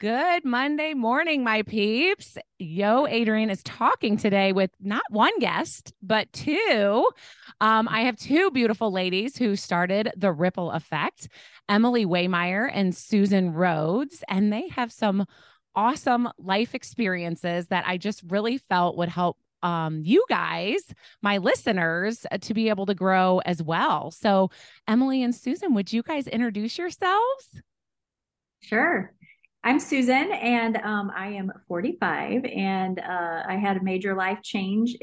Good Monday morning, my peeps. Yo Adrienne is talking today with not one guest, but two. I have two beautiful ladies who started The Ripple Effect, Emily Wehmeier and Susan Rhoads, and they have some awesome life experiences that I just really felt would help you guys, my listeners, to be able to grow as well. So Emily and Susan, would you guys introduce yourselves? Sure. I'm Susan, and I am 45, and I had a major life change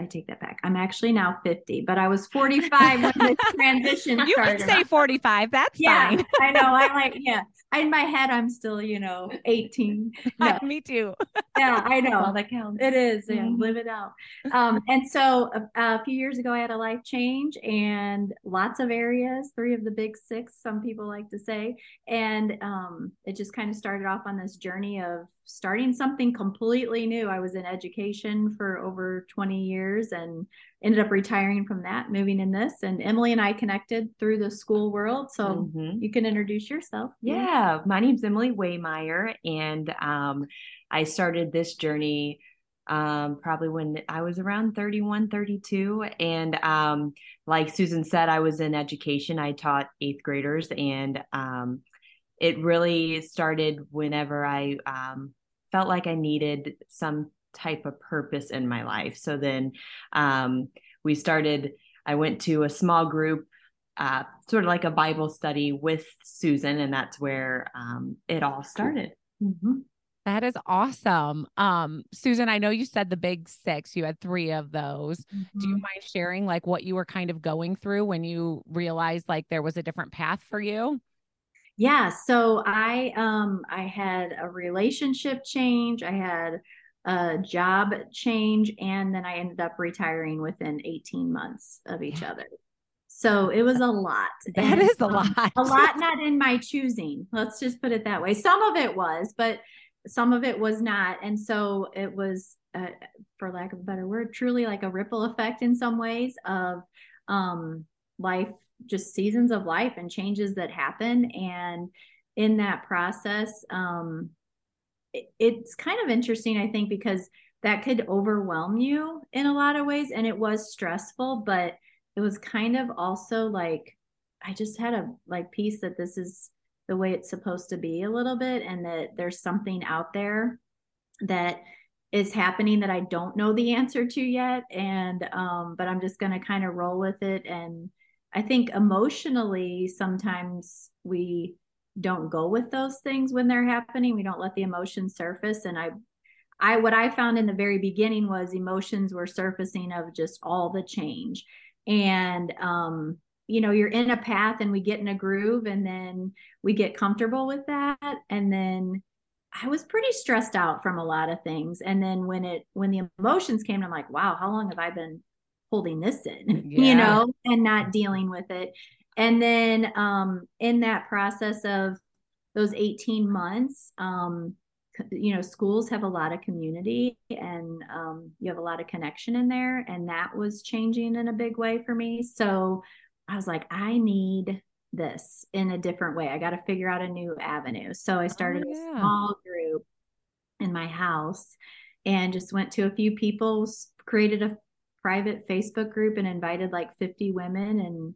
I take that back. I'm actually now 50, but I was 45 when this transition started. You can say 45. That's fine. I know. I'm like, in my head, I'm still, 18. No. Me too. Yeah, I know. All that counts. It is. Yeah, live it out. And so a few years ago, I had a life change and lots of areas, three of the big six, some people like to say. And it just kind of started off on this journey of starting something completely new. I was in education for over 20 years and ended up retiring from that, moving in this. And Emily and I connected through the school world. So you can introduce yourself. Yeah. My name's Emily Wehmeier, and I started this journey probably when I was around 31, 32. And like Susan said, I was in education. I taught eighth graders, and it really started whenever I felt like I needed some type of purpose in my life. So then I went to a small group, sort of like a Bible study with Susan, and that's where it all started. Mm-hmm. That is awesome. Susan, I know you said the big six, you had three of those. Mm-hmm. Do you mind sharing like what you were kind of going through when you realized like there was a different path for you? Yeah. So I had a relationship change. I had a job change, and then I ended up retiring within 18 months of each other. So it was a lot. That is a lot. A lot not in my choosing. Let's just put it that way. Some of it was, but some of it was not. And so it was, for lack of a better word, truly like a ripple effect in some ways of life, just seasons of life and changes that happen. And in that process, it's kind of interesting, I think, because that could overwhelm you in a lot of ways. And it was stressful, but it was kind of also like, I just had a peace that this is the way it's supposed to be a little bit. And that there's something out there that is happening that I don't know the answer to yet. And, but I'm just going to kind of roll with it. And I think emotionally, sometimes we don't go with those things when they're happening. We don't let the emotions surface. And what I found in the very beginning was emotions were surfacing of just all the change. And, you're in a path and we get in a groove and then we get comfortable with that. And then I was pretty stressed out from a lot of things. And then when the emotions came, I'm like, wow, how long have I been holding this in, and not dealing with it. And then in that process of those 18 months, schools have a lot of community and you have a lot of connection in there. And that was changing in a big way for me. So I was like, I need this in a different way. I got to figure out a new avenue. So I started a small group in my house and just went to a few people, created a private Facebook group and invited 50 women. And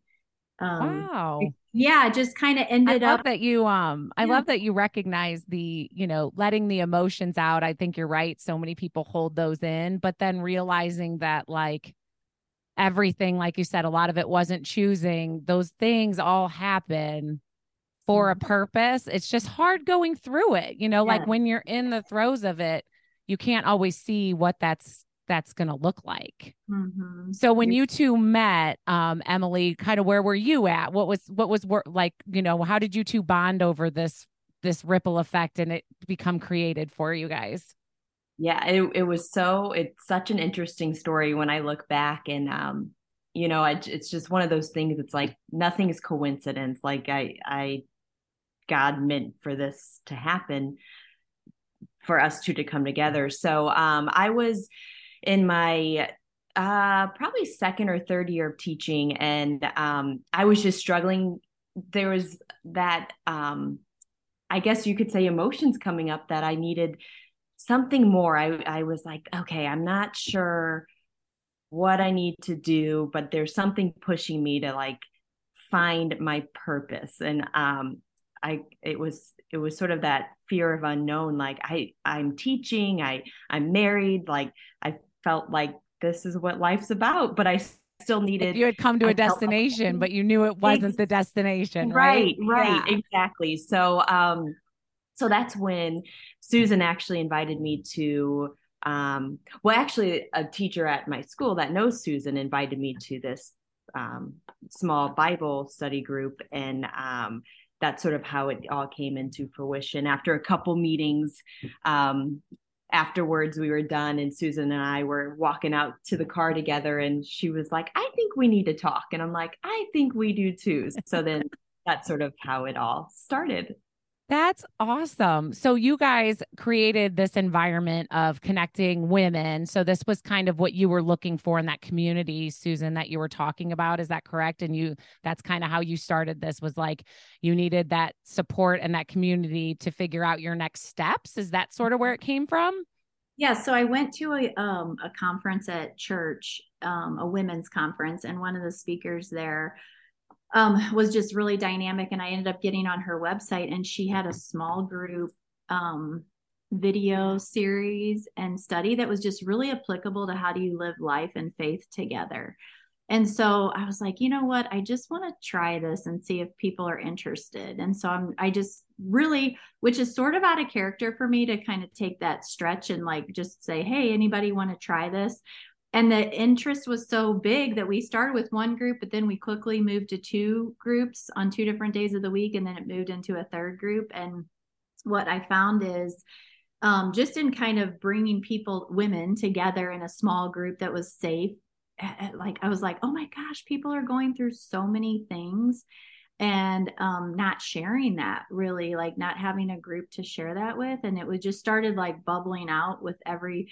just kind of ended up that you, I love that you recognize the, letting the emotions out. I think you're right. So many people hold those in, but then realizing that everything, like you said, a lot of it wasn't choosing. Those things all happen for a purpose. It's just hard going through it. When you're in the throes of it, you can't always see what that's going to look like. Mm-hmm. So when you two met, Emily, kind of where were you at? What was like, how did you two bond over this ripple effect and it become created for you guys? Yeah, it's such an interesting story when I look back and, it's just one of those things. It's like, nothing is coincidence. Like God meant for this to happen for us two to come together. So, I was in my probably second or third year of teaching. And I was just struggling. There was that I guess you could say, emotions coming up that I needed something more. I was like, okay, I'm not sure what I need to do, but there's something pushing me to like find my purpose. And it was sort of that fear of unknown. Like I'm teaching, I'm married, like I felt like this is what life's about, but I still needed. You had come to a destination, but you knew it wasn't the destination. Right. Yeah. Exactly. So that's when Susan actually invited me to, a teacher at my school that knows Susan invited me to this, small Bible study group. And, that's sort of how it all came into fruition. After a couple meetings, afterwards we were done and Susan and I were walking out to the car together and she was like, I think we need to talk. And I'm like, I think we do too. So then that's sort of how it all started. That's awesome. So you guys created this environment of connecting women. So this was kind of what you were looking for in that community, Susan, that you were talking about. Is that correct? And that's kind of how you started this, was like you needed that support and that community to figure out your next steps. Is that sort of where it came from? Yeah. So I went to a conference at church, a women's conference, and one of the speakers there was just really dynamic. And I ended up getting on her website and she had a small group video series and study that was just really applicable to how do you live life and faith together. And so I was like, you know what, I just want to try this and see if people are interested. And so I just really, which is sort of out of character for me to kind of take that stretch and like, just say, hey, anybody want to try this? And the interest was so big that we started with one group, but then we quickly moved to two groups on two different days of the week. And then it moved into a third group. And what I found is just in kind of bringing women together in a small group that was safe. Like, I was like, oh my gosh, people are going through so many things and not sharing that, really, like not having a group to share that with. And it was just started like bubbling out with every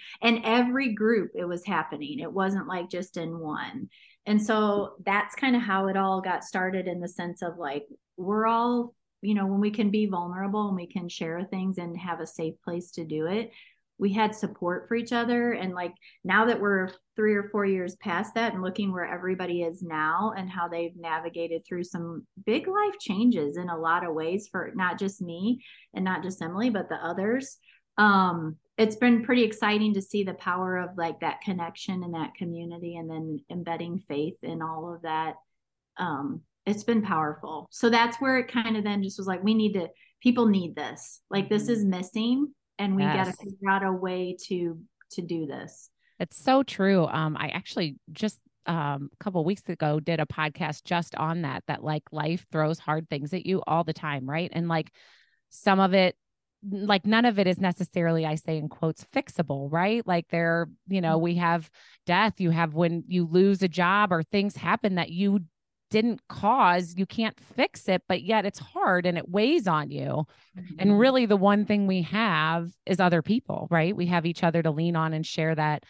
group it was happening. It wasn't like just in one. And so that's kind of how it all got started, in the sense of like, we're all, you know, when we can be vulnerable and we can share things and have a safe place to do it, we had support for each other. And like, now that we're 3 or 4 years past that and looking where everybody is now and how they've navigated through some big life changes in a lot of ways, for not just me and not just Emily, but the others. It's been pretty exciting to see the power of like that connection and that community, and then embedding faith in all of that. It's been powerful. So that's where it kind of then just was like, people need this, like this is missing. And we got to figure out a way to do this. It's so true. I actually just a couple of weeks ago did a podcast just on that like life throws hard things at you all the time. Right. And like some of it, like none of it is necessarily, I say in quotes, fixable, right? Like there, you know, we have death, you have when you lose a job or things happen that you didn't cause, you can't fix it, but yet it's hard and it weighs on you. Mm-hmm. And really the one thing we have is other people, right? We have each other to lean on and share that,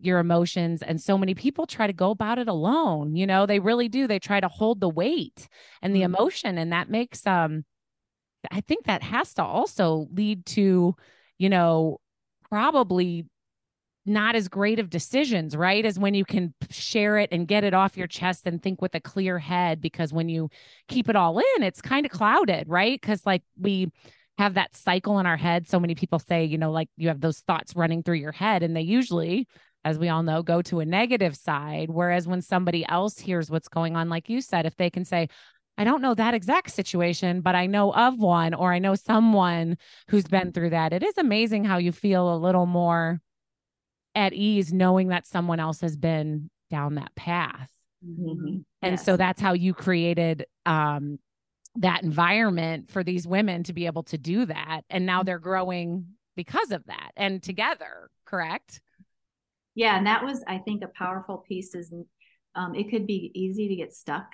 your emotions. And so many people try to go about it alone. You know, they really do. They try to hold the weight and the emotion. And that makes, I think that has to also lead to, you know, probably not as great of decisions, right? As when you can share it and get it off your chest and think with a clear head, because when you keep it all in, it's kind of clouded, right? Because like we have that cycle in our head. So many people say, you know, like you have those thoughts running through your head and they usually, as we all know, go to a negative side. Whereas when somebody else hears what's going on, like you said, if they can say, I don't know that exact situation, but I know of one, or I know someone who's been through that. It is amazing how you feel a little more at ease knowing that someone else has been down that path. Mm-hmm. And yes. So that's how you created that environment for these women to be able to do that. And now they're growing because of that and together, correct? Yeah. And that was, I think, a powerful piece is it could be easy to get stuck,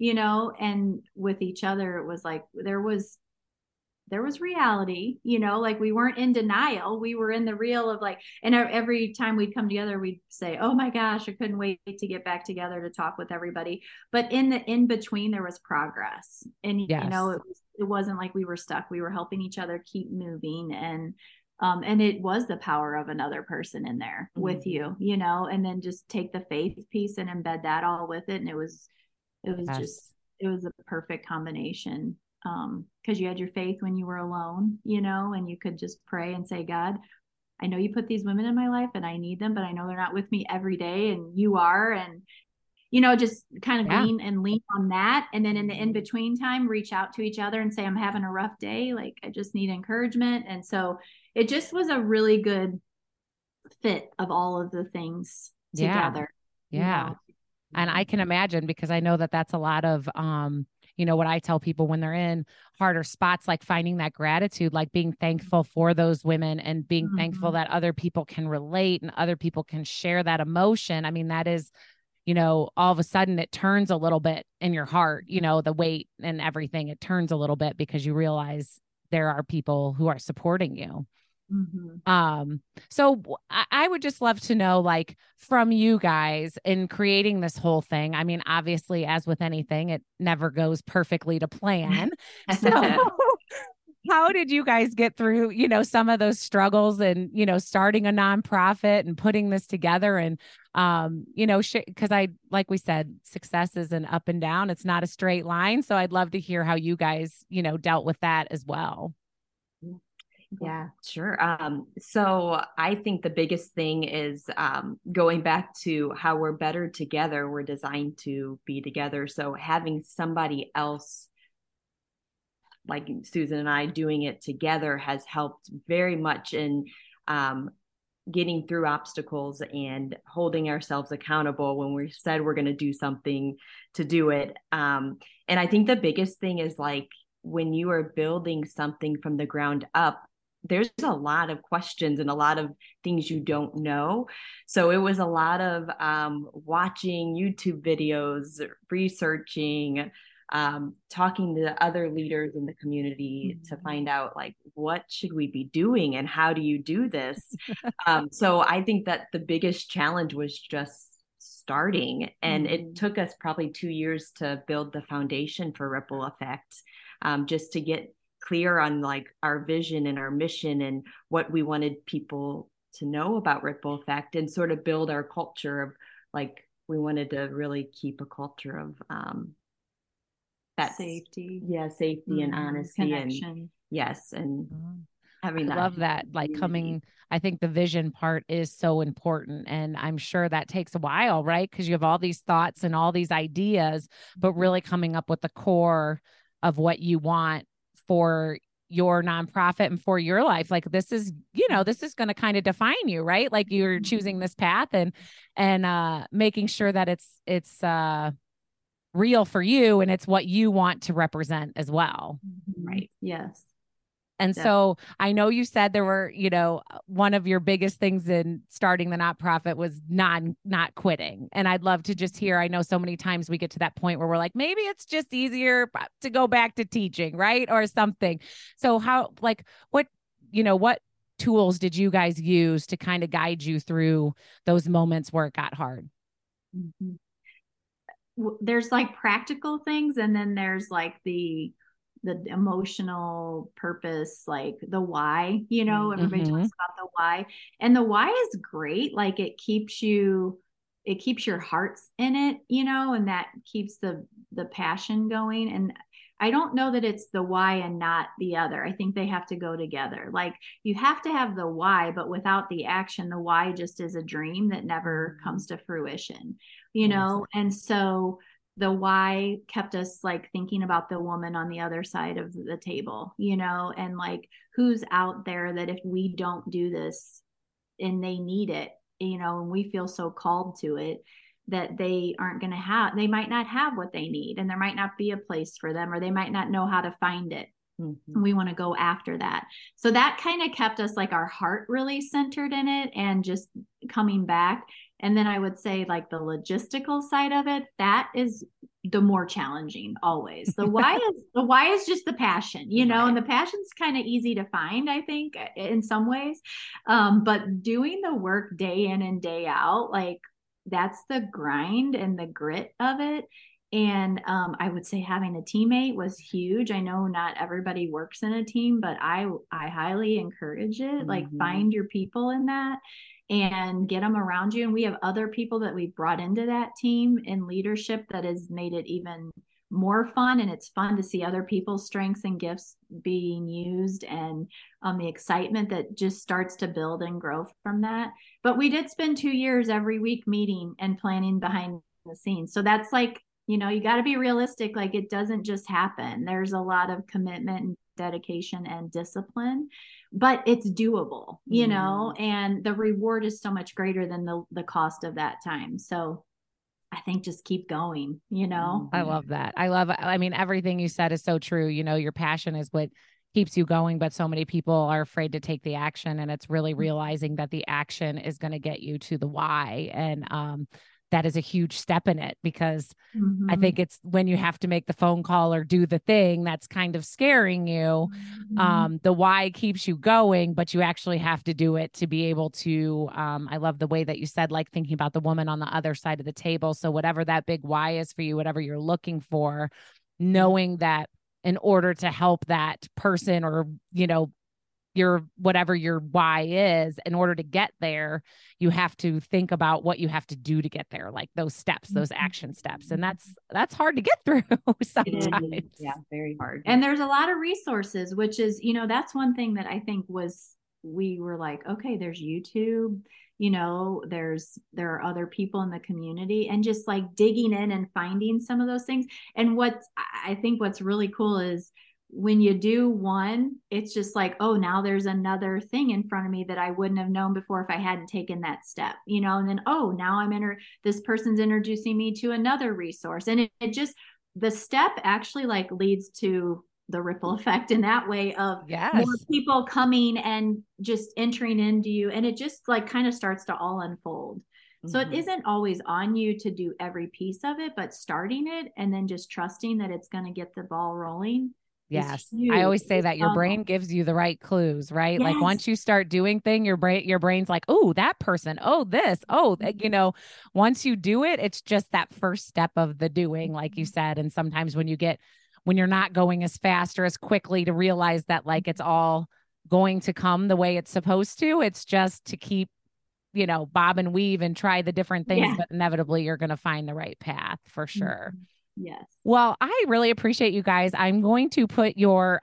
you know, and with each other, it was like, there was reality, you know, like we weren't in denial. We were in the real of like, and every time we'd come together, we'd say, oh my gosh, I couldn't wait to get back together to talk with everybody. But in the in-between, there was progress. And, yes. You know, it was, it wasn't like we were stuck. We were helping each other keep moving. And it was the power of another person in there mm-hmm. with you, you know, and then just take the faith piece and embed that all with it. And it was yes. just, it was a perfect combination. 'Cause you had your faith when you were alone, you know, and you could just pray and say, God, I know you put these women in my life and I need them, but I know they're not with me every day. And you are, and, you know, just kind of lean on that. And then in the in-between time, reach out to each other and say, I'm having a rough day. Like, I just need encouragement. And so it just was a really good fit of all of the things together. Yeah. You know? And I can imagine, because I know that that's a lot of, you know, what I tell people when they're in harder spots, like finding that gratitude, like being thankful for those women and being mm-hmm. thankful that other people can relate and other people can share that emotion. I mean, that is, you know, all of a sudden it turns a little bit in your heart, you know, the weight and everything, it turns a little bit because you realize there are people who are supporting you. Mm-hmm. So I would just love to know, like, from you guys in creating this whole thing. I mean, obviously, as with anything, it never goes perfectly to plan. So how did you guys get through, you know, some of those struggles and, you know, starting a nonprofit and putting this together and, you know, because like we said, success is an up and down. It's not a straight line. So I'd love to hear how you guys, you know, dealt with that as well. Yeah, sure. So I think the biggest thing is going back to how we're better together. We're designed to be together. So having somebody else, like Susan and I, doing it together has helped very much in getting through obstacles and holding ourselves accountable when we said we're going to do something to do it. And I think the biggest thing is, like, when you are building something from the ground up, there's a lot of questions and a lot of things you don't know. So it was a lot of watching YouTube videos, researching, talking to other leaders in the community mm-hmm. to find out, like, what should we be doing and how do you do this? So I think that the biggest challenge was just starting. And mm-hmm. it took us probably 2 years to build the foundation for Ripple Effect, just to get clear on, like, our vision and our mission and what we wanted people to know about Ripple Effect, and sort of build our culture of, like, we wanted to really keep a culture of that safety. Yeah, safety mm-hmm. and honesty. Connection. And yes. And mm-hmm. having I love that, like, coming, I think the vision part is so important. And I'm sure that takes a while, right? Because you have all these thoughts and all these ideas, but really coming up with the core of what you want for your nonprofit and for your life. Like, this is, you know, this is going to kind of define you, right? Like, you're choosing this path and making sure that it's real for you and it's what you want to represent as well. Right. Yes. And so I know you said there were, you know, one of your biggest things in starting the nonprofit was not quitting. And I'd love to just hear, I know so many times we get to that point where we're like, maybe it's just easier to go back to teaching, right? Or something. So how, like, what, you know, what tools did you guys use to kind of guide you through those moments where it got hard? Mm-hmm. There's, like, practical things. And then there's, like, the emotional purpose, like the why, you know, everybody mm-hmm. talks about the why, and the why is great. Like, it keeps your hearts in it, you know, and that keeps the passion going. And I don't know that it's the why and not the other. I think they have to go together. Like, you have to have the why, but without the action, the why just is a dream that never comes to fruition, you know? Yes. And so the why kept us, like, thinking about the woman on the other side of the table, you know, and, like, who's out there that if we don't do this and they need it, you know, and we feel so called to it that they might not have what they need, and there might not be a place for them, or they might not know how to find it. Mm-hmm. We want to go after that. So that kind of kept us, like, our heart really centered in it and just coming back. And then I would say, like, the logistical side of it, that is the more challenging always. The why is just the passion, you know, and the passion's kind of easy to find, I think, in some ways. But doing the work day in and day out, like, that's the grind and the grit of it. And I would say having a teammate was huge. I know not everybody works in a team, but I highly encourage it. Mm-hmm. Like, find your people in that and get them around you. And we have other people that we brought into that team in leadership that has made it even more fun. And it's fun to see other people's strengths and gifts being used, and the excitement that just starts to build and grow from that. But we did spend 2 years every week meeting and planning behind the scenes. So that's like, you know, you got to be realistic. Like, it doesn't just happen. There's a lot of commitment and dedication and discipline, but it's doable, you know, and the reward is so much greater than the cost of that time. So I think just keep going, you know? I love that. I mean, everything you said is so true. You know, your passion is what keeps you going, but so many people are afraid to take the action, and it's really realizing that the action is going to get you to the why. And, that is a huge step in it, because I think it's when you have to make the phone call or do the thing that's kind of scaring you. The why keeps you going, but you actually have to do it to be able to, I love the way that you said, like, thinking about the woman on the other side of the table. So whatever that big why is for you, whatever you're looking for, knowing that in order to help that person, or, you know, your, whatever your why is, in order to get there, you have to think about what you have to do to get there, like those steps, those action steps. And that's hard to get through sometimes. Yeah, very hard. And there's a lot of resources, which is, you know, that's one thing that I think was, we were like, okay, there's YouTube, you know, there are other people in the community, and just like digging in and finding some of those things. And what I think what's really cool is, when you do one, it's just like, oh, now there's another thing in front of me that I wouldn't have known before if I hadn't taken that step, you know, and then, oh, now I'm this person's introducing me to another resource. And it just, the step actually like leads to the ripple effect in that way of more people coming and just entering into you. And it just like kind of starts to all unfold. So it isn't always on you to do every piece of it, but starting it and then just trusting that it's going to get the ball rolling. Yes. I always say that your brain gives you the right clues, right? Yes. Like, once you start doing thing, your brain's like, oh, that person, oh, this, oh, you know, once you do it, it's just that first step of the doing, like you said. And sometimes when you're not going as fast or as quickly to realize that, like, it's all going to come the way it's supposed to, it's just to keep, you know, bob and weave and try the different things, but inevitably you're going to find the right path for sure. Yes. Well, I really appreciate you guys. I'm going to put your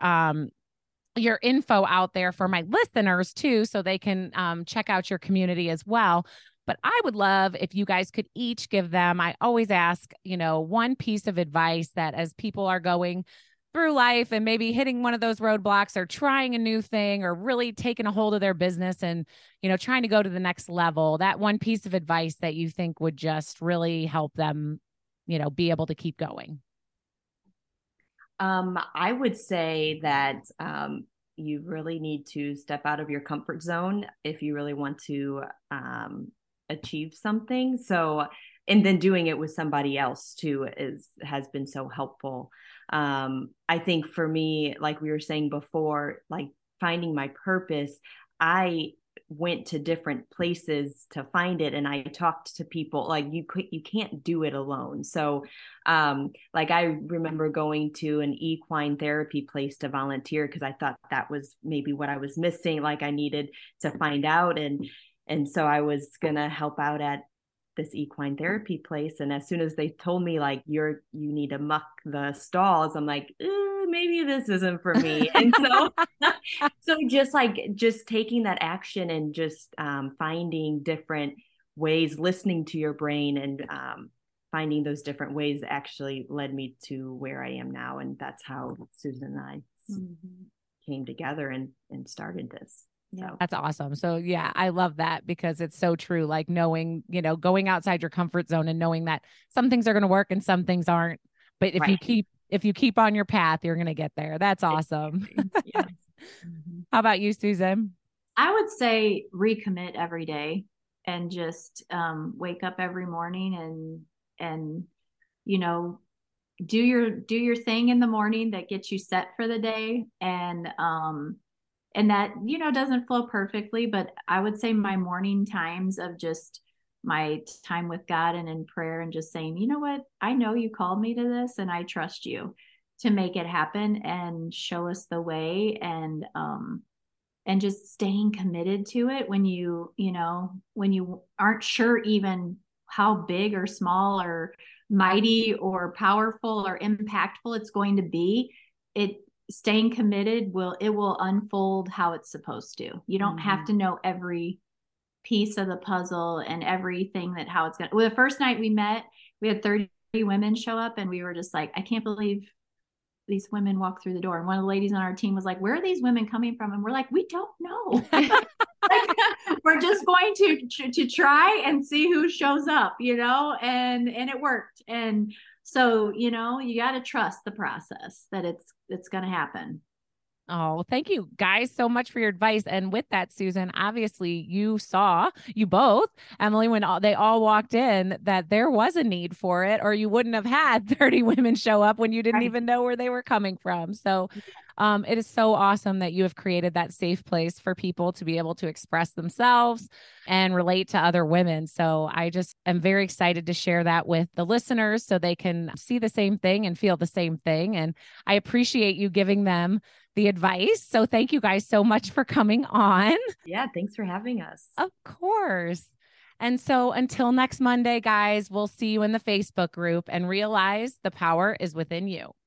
info out there for my listeners too, so they can check out your community as well. But I would love if you guys could each give them, I always ask, you know, one piece of advice that as people are going through life and maybe hitting one of those roadblocks or trying a new thing or really taking a hold of their business and, you know, trying to go to the next level, that one piece of advice that you think would just really help them, you know, be able to keep going? I would say that you really need to step out of your comfort zone if you really want to achieve something. So, and then doing it with somebody else too has been so helpful. I think for me, like we were saying before, like finding my purpose, I went to different places to find it. And I talked to people, like, you can't do it alone. So, like, I remember going to an equine therapy place to volunteer, because I thought that was maybe what I was missing. Like, I needed to find out. And so I was going to help out at this equine therapy place. And as soon as they told me, like, you need to muck the stalls, I'm like, maybe this isn't for me. And so, just taking that action and just finding different ways, listening to your brain and finding those different ways actually led me to where I am now. And that's how Susan and I came together and started this. Yeah. That's awesome. So yeah, I love that, because it's so true. Like, knowing, you know, going outside your comfort zone and knowing that some things are going to work and some things aren't, but if you keep on your path, you're going to get there. That's awesome. Yes. How about you, Susan? I would say recommit every day and just wake up every morning and, you know, do your thing in the morning that gets you set for the day. And that, you know, doesn't flow perfectly, but I would say my morning times of just my time with God and in prayer and just saying, you know what, I know you called me to this and I trust you to make it happen and show us the way, and just staying committed to it when you aren't sure even how big or small or mighty or powerful or impactful it's going to be. Staying committed will unfold how it's supposed to. You don't have to know every piece of the puzzle and everything that how it's going to. Well, the first night we met, we had 30 women show up and we were just like, I can't believe these women walk through the door. And one of the ladies on our team was like, where are these women coming from? And we're like, we don't know. We're just going to try and see who shows up, and it worked. And so, you got to trust the process that it's going to happen. Oh, thank you guys so much for your advice. And with that, Susan, obviously you both, Emily, when they all walked in, that there was a need for it, or you wouldn't have had 30 women show up when you didn't even know where they were coming from. So it is so awesome that you have created that safe place for people to be able to express themselves and relate to other women. So I just am very excited to share that with the listeners so they can see the same thing and feel the same thing. And I appreciate you giving them the advice. So thank you guys so much for coming on. Yeah, thanks for having us. Of course. And so until next Monday, guys, we'll see you in the Facebook group, and realize the power is within you.